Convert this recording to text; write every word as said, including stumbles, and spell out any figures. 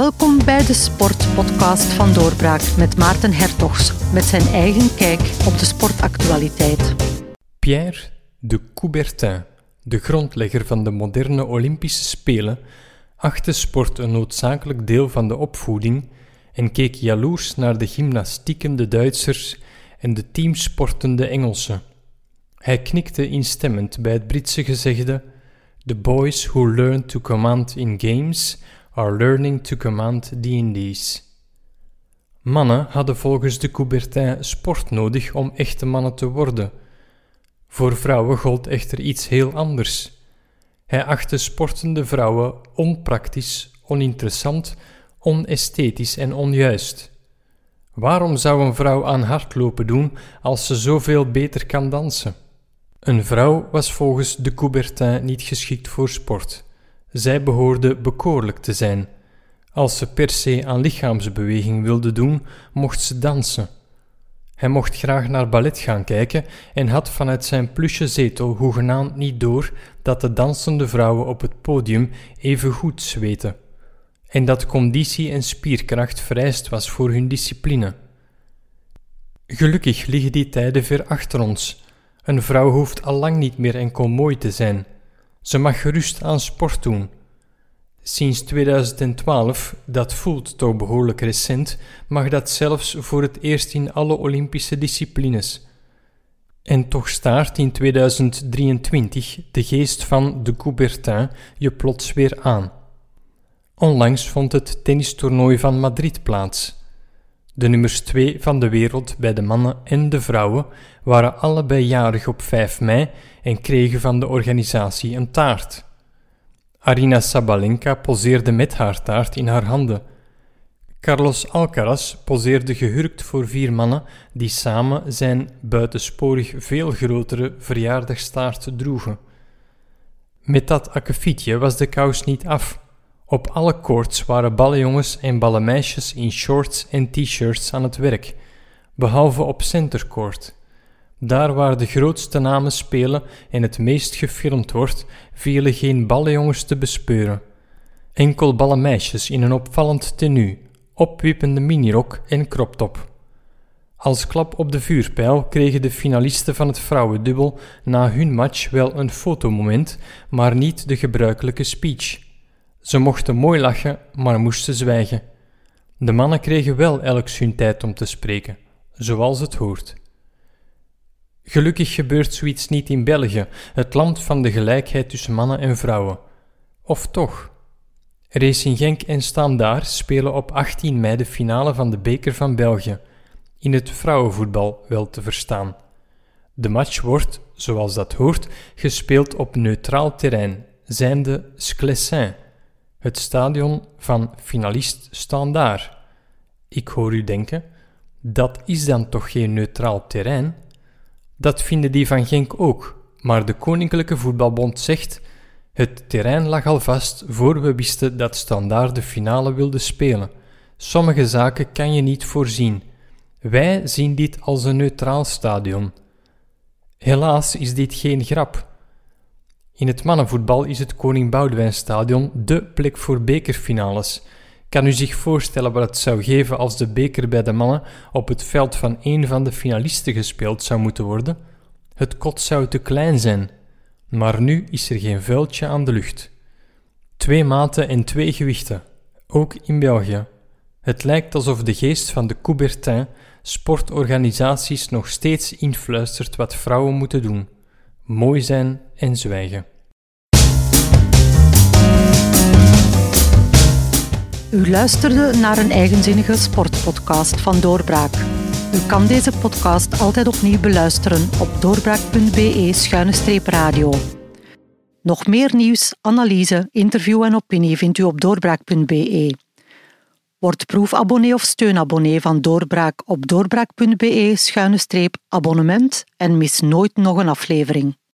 Welkom bij de sportpodcast van Doorbraak met Maarten Hertogs, met zijn eigen kijk op de sportactualiteit. Pierre de Coubertin, de grondlegger van de moderne Olympische Spelen, achtte sport een noodzakelijk deel van de opvoeding en keek jaloers naar de gymnastiekende Duitsers en de teamsportende Engelsen. Hij knikte instemmend bij het Britse gezegde "The boys who learn to command in games are learning to command the Indies." Mannen hadden volgens de Coubertin sport nodig om echte mannen te worden. Voor vrouwen gold echter iets heel anders. Hij achtte sportende vrouwen onpraktisch, oninteressant, onesthetisch en onjuist. Waarom zou een vrouw aan hardlopen doen als ze zoveel beter kan dansen? Een vrouw was volgens de Coubertin niet geschikt voor sport. Zij behoorde bekoorlijk te zijn. Als ze per se aan lichaamsbeweging wilde doen, mocht ze dansen. Hij mocht graag naar ballet gaan kijken en had vanuit zijn pluche zetel hoegenaamd niet door dat de dansende vrouwen op het podium even goed zweten en dat conditie en spierkracht vereist was voor hun discipline. Gelukkig liggen die tijden ver achter ons. Een vrouw hoeft allang niet meer enkel mooi te zijn. Ze mag gerust aan sport doen. Sinds tweeduizend twaalf, dat voelt toch behoorlijk recent, mag dat zelfs voor het eerst in alle Olympische disciplines. En toch staart in tweeduizend drieëntwintig de geest van de Coubertin je plots weer aan. Onlangs vond het tennistoernooi van Madrid plaats. De nummers twee van de wereld bij de mannen en de vrouwen waren allebei jarig op vijf mei en kregen van de organisatie een taart. Arina Sabalenka poseerde met haar taart in haar handen. Carlos Alcaraz poseerde gehurkt voor vier mannen die samen zijn buitensporig veel grotere verjaardagstaart droegen. Met dat akkefietje was de kous niet af. Op alle koorts waren ballenjongens en ballenmeisjes in shorts en t-shirts aan het werk, behalve op centercourt. Daar waar de grootste namen spelen en het meest gefilmd wordt, vielen geen ballenjongens te bespeuren. Enkel ballenmeisjes in een opvallend tenue, opwippende minirok en croptop. Als klap op de vuurpijl kregen de finalisten van het vrouwendubbel na hun match wel een fotomoment, maar niet de gebruikelijke speech. Ze mochten mooi lachen, maar moesten zwijgen. De mannen kregen wel elk hun tijd om te spreken, zoals het hoort. Gelukkig gebeurt zoiets niet in België, het land van de gelijkheid tussen mannen en vrouwen. Of toch? Racing Genk en Standard spelen op achttien mei de finale van de beker van België, in het vrouwenvoetbal wel te verstaan. De match wordt, zoals dat hoort, gespeeld op neutraal terrein, zijnde Sclessin, het stadion van finalist Standard. Ik hoor u denken, dat is dan toch geen neutraal terrein? Dat vinden die van Genk ook, maar de Koninklijke Voetbalbond zegt, het terrein lag al vast voor we wisten dat Standard de finale wilde spelen. Sommige zaken kan je niet voorzien. Wij zien dit als een neutraal stadion. Helaas is dit geen grap. In het mannenvoetbal is het Koning Boudewijnstadion dé plek voor bekerfinales. Kan u zich voorstellen wat het zou geven als de beker bij de mannen op het veld van één van de finalisten gespeeld zou moeten worden? Het kot zou te klein zijn. Maar nu is er geen vuiltje aan de lucht. Twee maten en twee gewichten, ook in België. Het lijkt alsof de geest van de Coubertin sportorganisaties nog steeds influistert wat vrouwen moeten doen. Mooi zijn en zwijgen. U luisterde naar een eigenzinnige sportpodcast van Doorbraak. U kan deze podcast altijd opnieuw beluisteren op doorbraak punt b e slash radio. Nog meer nieuws, analyse, interview en opinie vindt u op doorbraak punt b e. Word proefabonnee of steunabonnee van Doorbraak op doorbraak punt b e slash abonnement en mis nooit nog een aflevering.